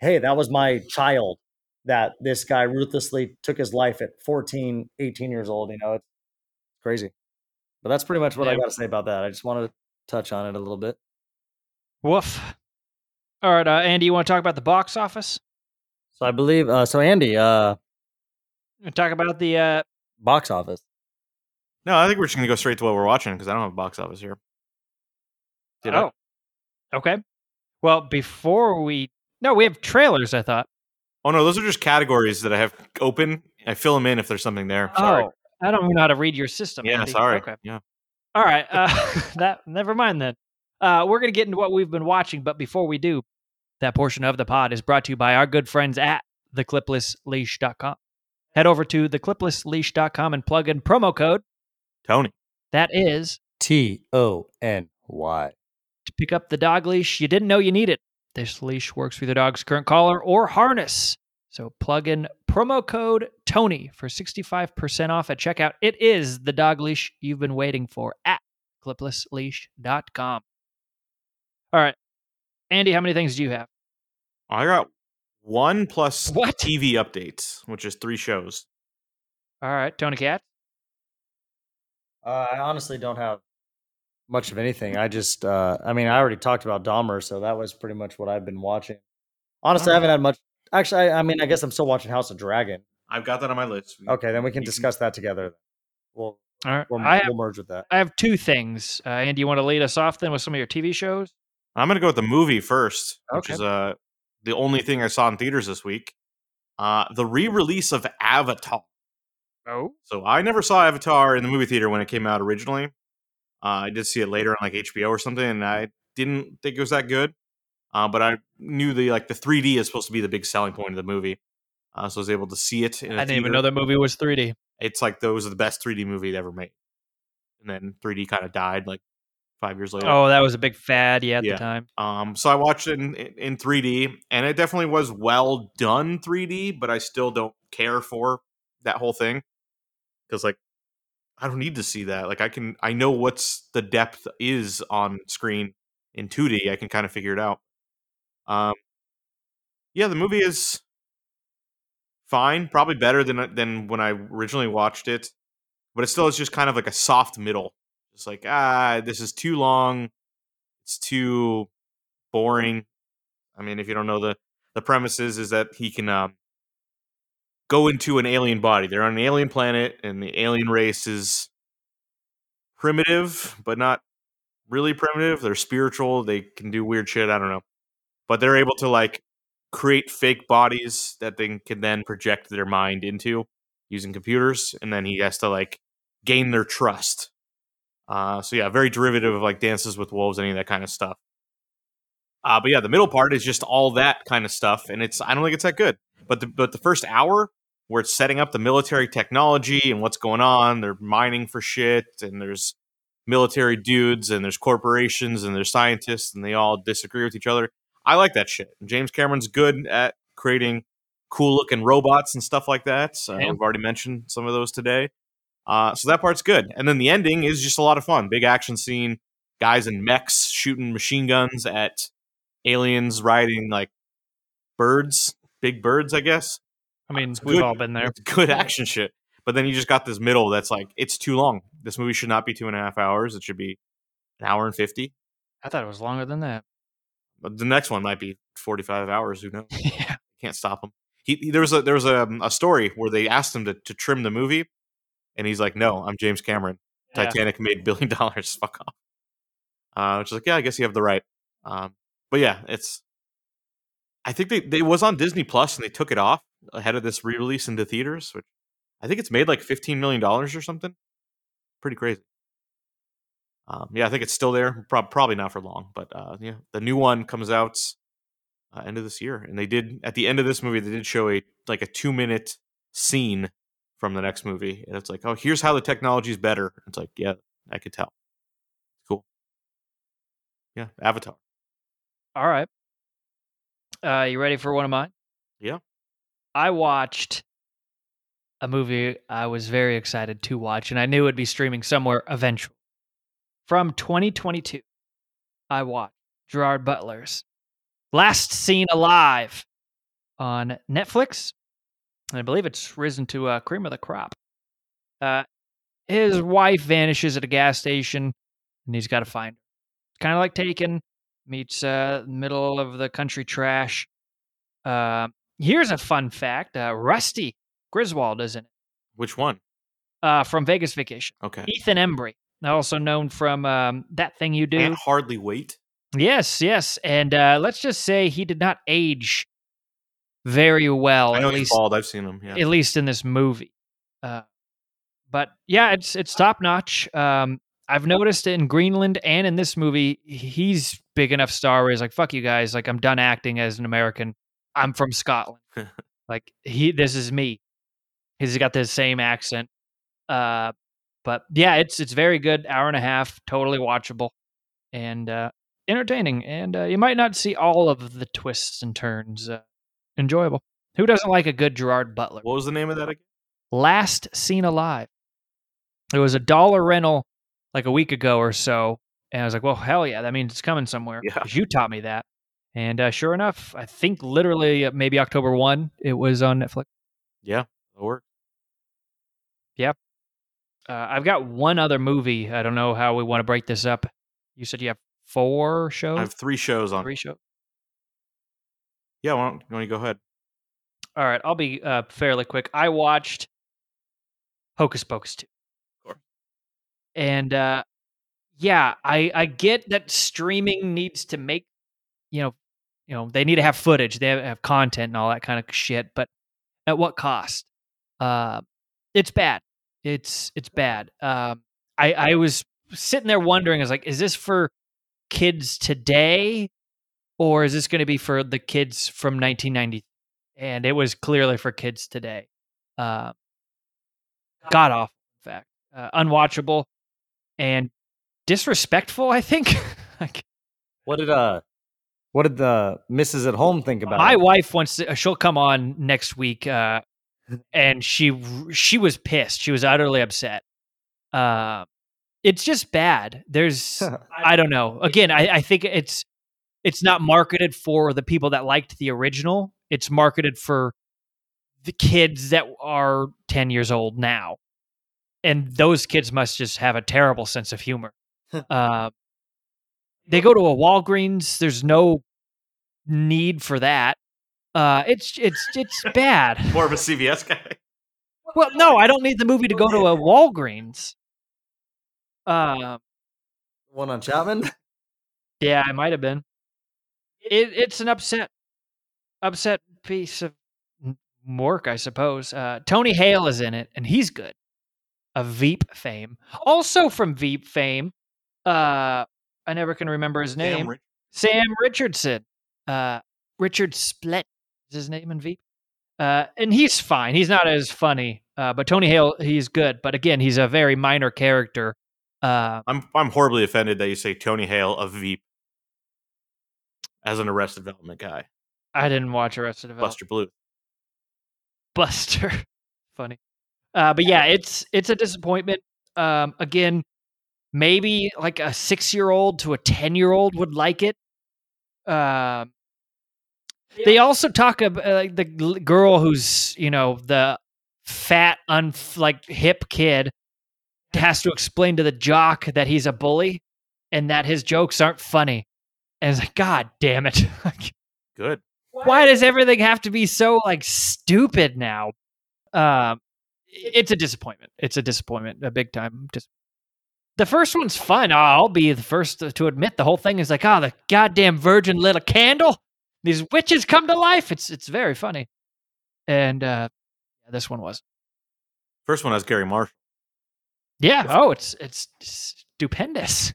hey, that was my child that this guy ruthlessly took his life at 14, 18 years old. You know, it's crazy. But that's pretty much what I got to say about that. I just wanted to touch on it a little bit. Woof. All right, Andy, you want to talk about the box office? So I believe, Andy, talk about the box office. No, I think we're just going to go straight to what we're watching, because I don't have a box office here. Okay. Well, we have trailers, I thought. Oh, no, those are just categories that I have open. I fill them in if there's something there. Sorry. Oh, I don't know how to read your system. Yeah, Andy. Sorry. Okay. Yeah. All right. Never mind then. We're going to get into what we've been watching, but before we do, that portion of the pod is brought to you by our good friends at thecliplessleash.com. Head over to thecliplessleash.com and plug in promo code Tony. That is TONY. To pick up the dog leash you didn't know you needed. This leash works with your dog's current collar or harness. So plug in promo code Tony for 65% off at checkout. It is the dog leash you've been waiting for at cliplessleash.com. All right. Andy, how many things do you have? I got one plus TV updates, which is 3 shows. All right. Tony Katz? I honestly don't have much of anything. I just, I already talked about Dahmer, so that was pretty much what I've been watching. Honestly, I haven't had much. Actually, I guess I'm still watching House of Dragon. I've got that on my list. Okay, then we can discuss that together. We'll merge with that. I have 2 things. Andy, you want to lead us off then with some of your TV shows? I'm going to go with the movie first, which is the only thing I saw in theaters this week. The re-release of Avatar. Oh. So I never saw Avatar in the movie theater when it came out originally. I did see it later on like HBO or something, and I didn't think it was that good. But I knew the 3D is supposed to be the big selling point of the movie. So I was able to see it. I didn't even know that movie was 3D. It's like those are the best 3D movie ever made. And then 3D kind of died 5 years later. Oh, that was a big fad at the time. So I watched it in 3D, and it definitely was well done 3D, but I still don't care for that whole thing. Because I don't need to see that. I know what's the depth is on screen in 2D. I can kind of figure it out. The movie is fine, probably better than when I originally watched it, but it still is just kind of like a soft middle. It's this is too long. It's too boring. I mean, if you don't know the premises is that he can go into an alien body. They're on an alien planet, and the alien race is primitive, but not really primitive. They're spiritual. They can do weird shit. I don't know. But they're able to create fake bodies that they can then project their mind into using computers. And then he has to gain their trust. Very derivative of Dances with Wolves, any of that kind of stuff. The middle part is just all that kind of stuff. And I don't think it's that good. But the first hour, where it's setting up the military technology and what's going on, they're mining for shit, and there's military dudes, and there's corporations, and there's scientists, and they all disagree with each other. I like that shit. James Cameron's good at creating cool-looking robots and stuff like that. So I've already mentioned some of those today. So that part's good. And then the ending is just a lot of fun. Big action scene, guys in mechs shooting machine guns at aliens riding, birds. Big birds, I guess. I mean, we've all been there. Good action shit. But then you just got this middle that's it's too long. This movie should not be 2.5 hours. It should be 1 hour and 50. I thought it was longer than that. But the next one might be 45 hours. Who knows? Yeah. Can't stop him. There was a story where they asked him to trim the movie, and he's like, "No, I'm James Cameron. Yeah. Titanic made $1 billion. Fuck off." Which is like, yeah, I guess you have the right. But yeah, it's. I think they was on Disney Plus and they took it off ahead of this re-release into theaters. Which I think it's made like $15 million or something. Pretty crazy. Yeah, I think it's still there. Probably not for long, but yeah, the new one comes out end of this year. And they did at the end of this movie, they did show a 2-minute scene from the next movie, and it's like, oh, here's how the technology is better. It's like, yeah, I could tell. Cool. Yeah, Avatar. All right. You ready for one of mine? Yeah. I watched a movie I was very excited to watch, and I knew it would be streaming somewhere eventually. From 2022, I watched Gerard Butler's Last Seen Alive on Netflix. And I believe it's risen to cream of the crop. His wife vanishes at a gas station, and he's got to find her. It's kind of like Taken meets middle of the country trash. Here's a fun fact. Rusty Griswold is in it. Which one? From Vegas Vacation. Okay. Ethan Embry, also known from That Thing You Do. And Hardly Wait. Yes. And let's just say he did not age very well. I know he's bald. I've seen him. Yeah. At least in this movie. But yeah, it's top notch. I've noticed in Greenland and in this movie, he's big enough star where he's like, fuck you guys. Like, I'm done acting as an American. I'm from Scotland. Like, this is me. He's got the same accent. But yeah, it's very good. Hour and a half, totally watchable and entertaining. And you might not see all of the twists and turns. Enjoyable. Who doesn't like a good Gerard Butler? What was the name of that again? Last Seen Alive. It was a dollar rental like a week ago or so. And I was like, well, hell yeah. That means it's coming somewhere. Yeah. You taught me that. And sure enough, I think literally maybe October 1, it was on Netflix. Yeah, it'll work. Yeah. I've got one other movie. I don't know how we want to break this up. You said you have 4 shows? I have 3 shows on. 3 shows. Yeah, why don't you go ahead? All right, I'll be fairly quick. I watched Hocus Pocus 2. Sure. And yeah, I get that streaming needs to make, you know, they need to have footage, they have content and all that kind of shit, but at what cost? It's bad. It's bad. I was sitting there wondering, I was like, is this for kids today? Or is this going to be for the kids from 1990? And it was clearly for kids today. God awful, in fact. Unwatchable and disrespectful, I think. Like, what did the missus at home think about it? My wife wants to, she'll come on next week, and she was pissed. She was utterly upset. It's just bad. There's, I don't know. Again, I think it's not marketed for the people that liked the original. It's marketed for the kids that are 10 years old now. And those kids must just have a terrible sense of humor. They go to a Walgreens. There's no need for that. It's bad. More of a CVS guy. Well, no, I don't need the movie to go to a Walgreens. One on Chapman? Yeah, I might have been. It's an upset piece of work, I suppose. Tony Hale is in it, and he's good. Of Veep fame. Also from Veep fame, I never can remember his name. Sam Richardson. Richard Splett is his name in Veep. And he's fine. He's not as funny. But Tony Hale, he's good. But again, he's a very minor character. I'm horribly offended that you say Tony Hale of Veep as an Arrested Development guy. I didn't watch Arrested Development. Buster Blue. Buster. Funny. But yeah, it's a disappointment. Again, maybe like a 6-year-old to a 10-year-old would like it. They also talk about like the girl who's, the fat, hip kid has to explain to the jock that he's a bully. and that his jokes aren't funny. And it's like, God damn it. Good. Why does everything have to be so like stupid now? It's a disappointment. It's a disappointment, a big time. The first one's fun. I'll be the first to admit the whole thing is like, the goddamn virgin lit a candle. These witches come to life. It's very funny. And this one was. First one has Gary Marshall. Yeah. Oh, it's stupendous.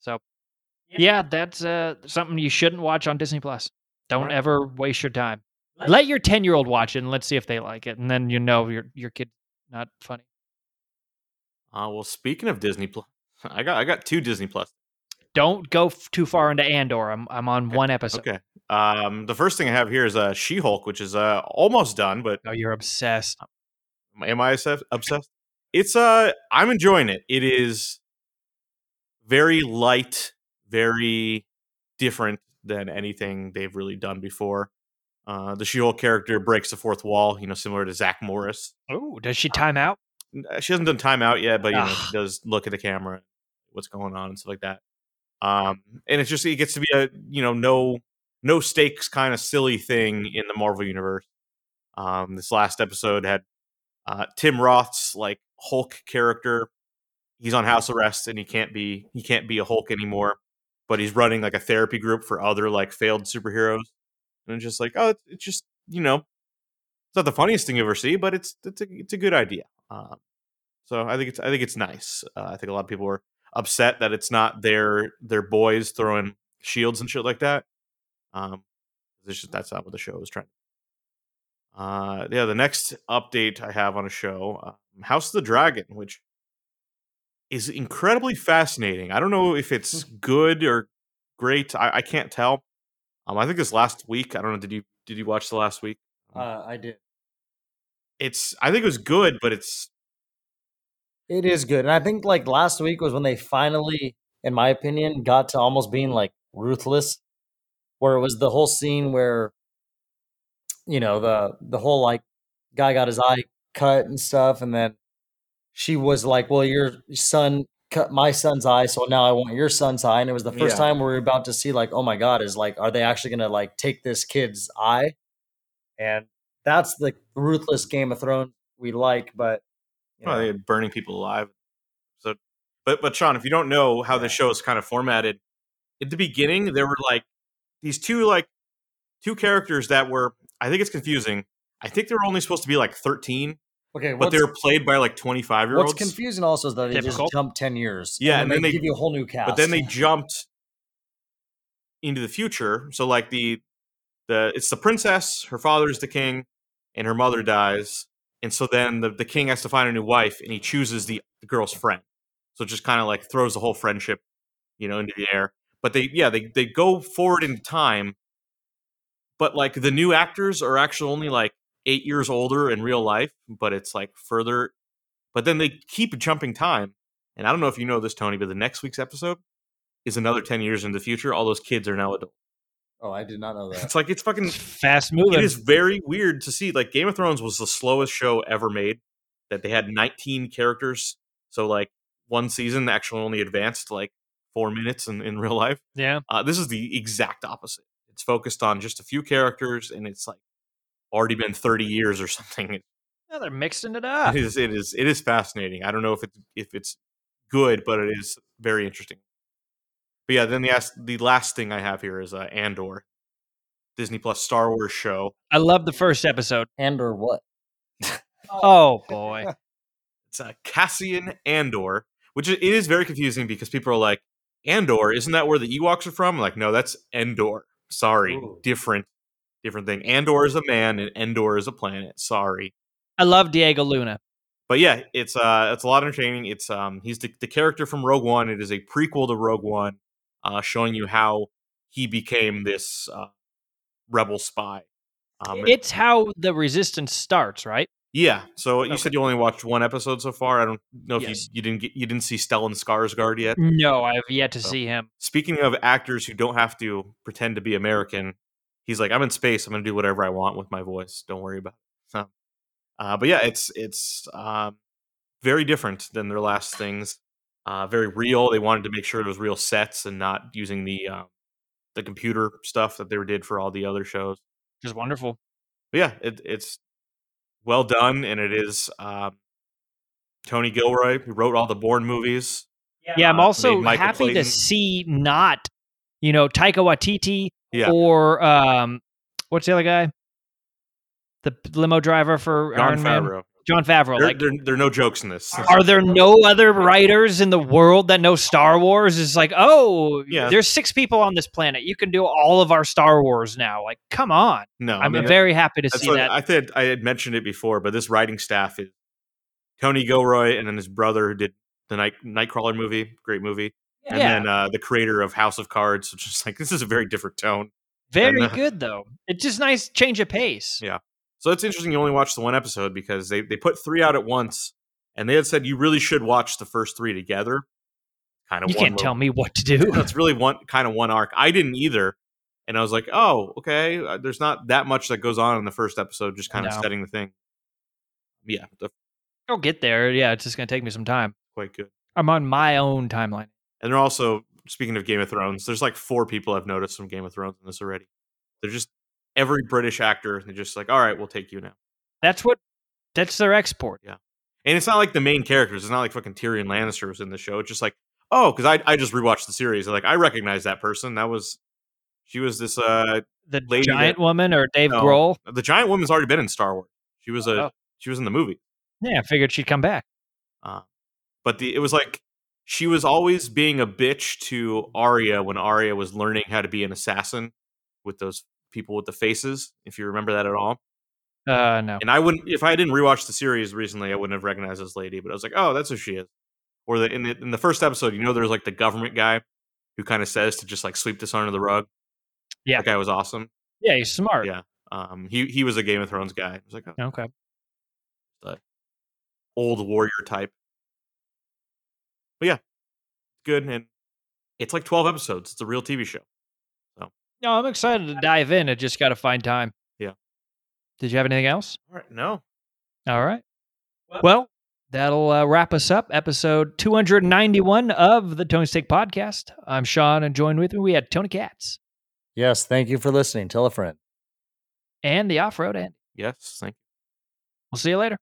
So, yeah, that's something you shouldn't watch on Disney Plus. Don't ever waste your time. Let your 10-year-old watch it and let's see if they like it. And then you know your kid's not funny. Well, speaking of Disney Plus, I got two Disney Plus. Don't go too far into Andor. I'm on one episode. Okay. The first thing I have here is She-Hulk, which is almost done. But oh, you're obsessed. Am I obsessed? It's I'm enjoying it. It is very light, very different than anything they've really done before. The She-Hulk character breaks the fourth wall, similar to Zach Morris. Oh, does she time out? She hasn't done time out yet, but she does look at the camera, what's going on and stuff like that. And it's just, it gets to be a, no stakes kind of silly thing in the Marvel universe. This last episode had Tim Roth's like Hulk character. He's on house arrest and he can't be a Hulk anymore, but he's running like a therapy group for other like failed superheroes. And just like, it's just, it's not the funniest thing you ever see, but it's a good idea. So I think it's nice. I think a lot of people were upset that it's not their boys throwing shields and shit like that. That's not what the show is trying. The next update I have on a show, House of the Dragon, which is incredibly fascinating. I don't know if it's good or great. I can't tell. I think this last week. I don't know. Did you watch the last week? I did. I think it was good, but it is good. And I think like last week was when they finally, in my opinion, got to almost being like ruthless, where it was the whole scene where, the whole like guy got his eye cut and stuff. And then she was like, well, your son cut my son's eye. So now I want your son's eye. And it was the first time we were about to see like, oh my God, is like, are they actually going to like take this kid's eye? And that's the ruthless Game of Thrones we like, but they're burning people alive. So, but Sean, if you don't know how the show is kind of formatted, at the beginning there were like these two characters that were, I think it's confusing. I think they were only supposed to be like 13. Okay, but they were played by like 25-year-olds. What's confusing also is that they just jumped 10 years. Yeah, and then they give you a whole new cast. But then they jumped into the future. So like it's the princess, her father is the king, and her mother dies. And so then the king has to find a new wife, and he chooses the girl's friend. So it just kind of like throws the whole friendship, into the air. But they go forward in time. But like the new actors are actually only like 8 years older in real life, but it's like further. But then they keep jumping time. And I don't know if you know this, Tony, but the next week's episode is another 10 years in the future. All those kids are now adults. Oh, I did not know that. It's like it's fucking fast moving. It is very weird to see. Like Game of Thrones was the slowest show ever made. That they had 19 characters, so like one season actually only advanced like 4 minutes in real life. Yeah, this is the exact opposite. It's focused on just a few characters, and it's like already been 30 years or something. Yeah, they're mixing it up. It is fascinating. I don't know if it's good, but it is very interesting. But yeah, then the last thing I have here is Andor, Disney Plus Star Wars show. I love the first episode. Andor what? Oh, boy. It's Cassian Andor, which it is very confusing because people are like, Andor, isn't that where the Ewoks are from? I'm like, no, that's Endor. Sorry. Ooh. Different thing. Andor is a man and Endor is a planet. Sorry. I love Diego Luna. But yeah, it's a lot of entertaining. It's he's the character from Rogue One. It is a prequel to Rogue One. Showing you how he became this rebel spy. It's how the resistance starts, right? Yeah. So you said you only watched one episode so far. I don't know if you didn't see Stellan Skarsgård yet. No, I have yet to see him. Speaking of actors who don't have to pretend to be American, he's like, I'm in space. I'm going to do whatever I want with my voice. Don't worry about it. But yeah, it's very different than their last things. very real. They wanted to make sure it was real sets and not using the computer stuff that they did for all the other shows. Just wonderful. But yeah, it's well done, and it is Tony Gilroy, who wrote all the Bourne movies. Yeah, I'm also happy Clayton. To see not, Taika Waititi or what's the other guy? The limo driver for Iron Man. Jon Favreau. There are no jokes in this. Are there no other writers in the world that know Star Wars? It's like, there's 6 people on this planet. You can do all of our Star Wars now. Like, come on. No, I'm very happy to see that. I think I had mentioned it before, but this writing staff is Tony Gilroy and then his brother who did the Nightcrawler movie. Great movie. Yeah. And then the creator of House of Cards. Which is this is a very different tone. Very good, though. It's just nice change of pace. Yeah. So it's interesting you only watched the one episode because they put 3 out at once, and they had said you really should watch the first 3 together. You can't tell me what to do. That's really one arc. I didn't either, and I was like, oh, okay. There's not that much that goes on in the first episode, just kind of setting the thing. Yeah, I'll get there. Yeah, it's just gonna take me some time. Quite good. I'm on my own timeline. And they're also, speaking of Game of Thrones, there's 4 people I've noticed from Game of Thrones in this already. They're just. Every British actor, they're just like, all right, we'll take you now. That's their export. Yeah. And it's not like the main characters. It's not like fucking Tyrion Lannister was in the show. It's just like, because I just rewatched the series. I recognize that person. She was this the lady giant woman or Dave Grohl. The giant woman's already been in Star Wars. She was in the movie. Yeah, I figured she'd come back. But she was always being a bitch to Arya when Arya was learning how to be an assassin with those people with the faces, if you remember that at all. No. And I wouldn't, if I didn't rewatch the series recently, I wouldn't have recognized this lady, but I was like, oh, that's who she is. Or in the first episode, there's the government guy who kind of says to just sweep this under the rug. Yeah. That guy was awesome. Yeah. He's smart. Yeah. He was a Game of Thrones guy. I was like, oh, okay. The old warrior type. But yeah, good. And it's 12 episodes. It's a real TV show. No, I'm excited to dive in. I just got to find time. Yeah. Did you have anything else? All right, no. All right. Well, that'll wrap us up. Episode 291 of the Tony Steak Podcast. I'm Sean, and joined with me, we had Tony Katz. Yes, thank you for listening. Tell a friend. And the Offroad Andy. Yes, thank you. We'll see you later.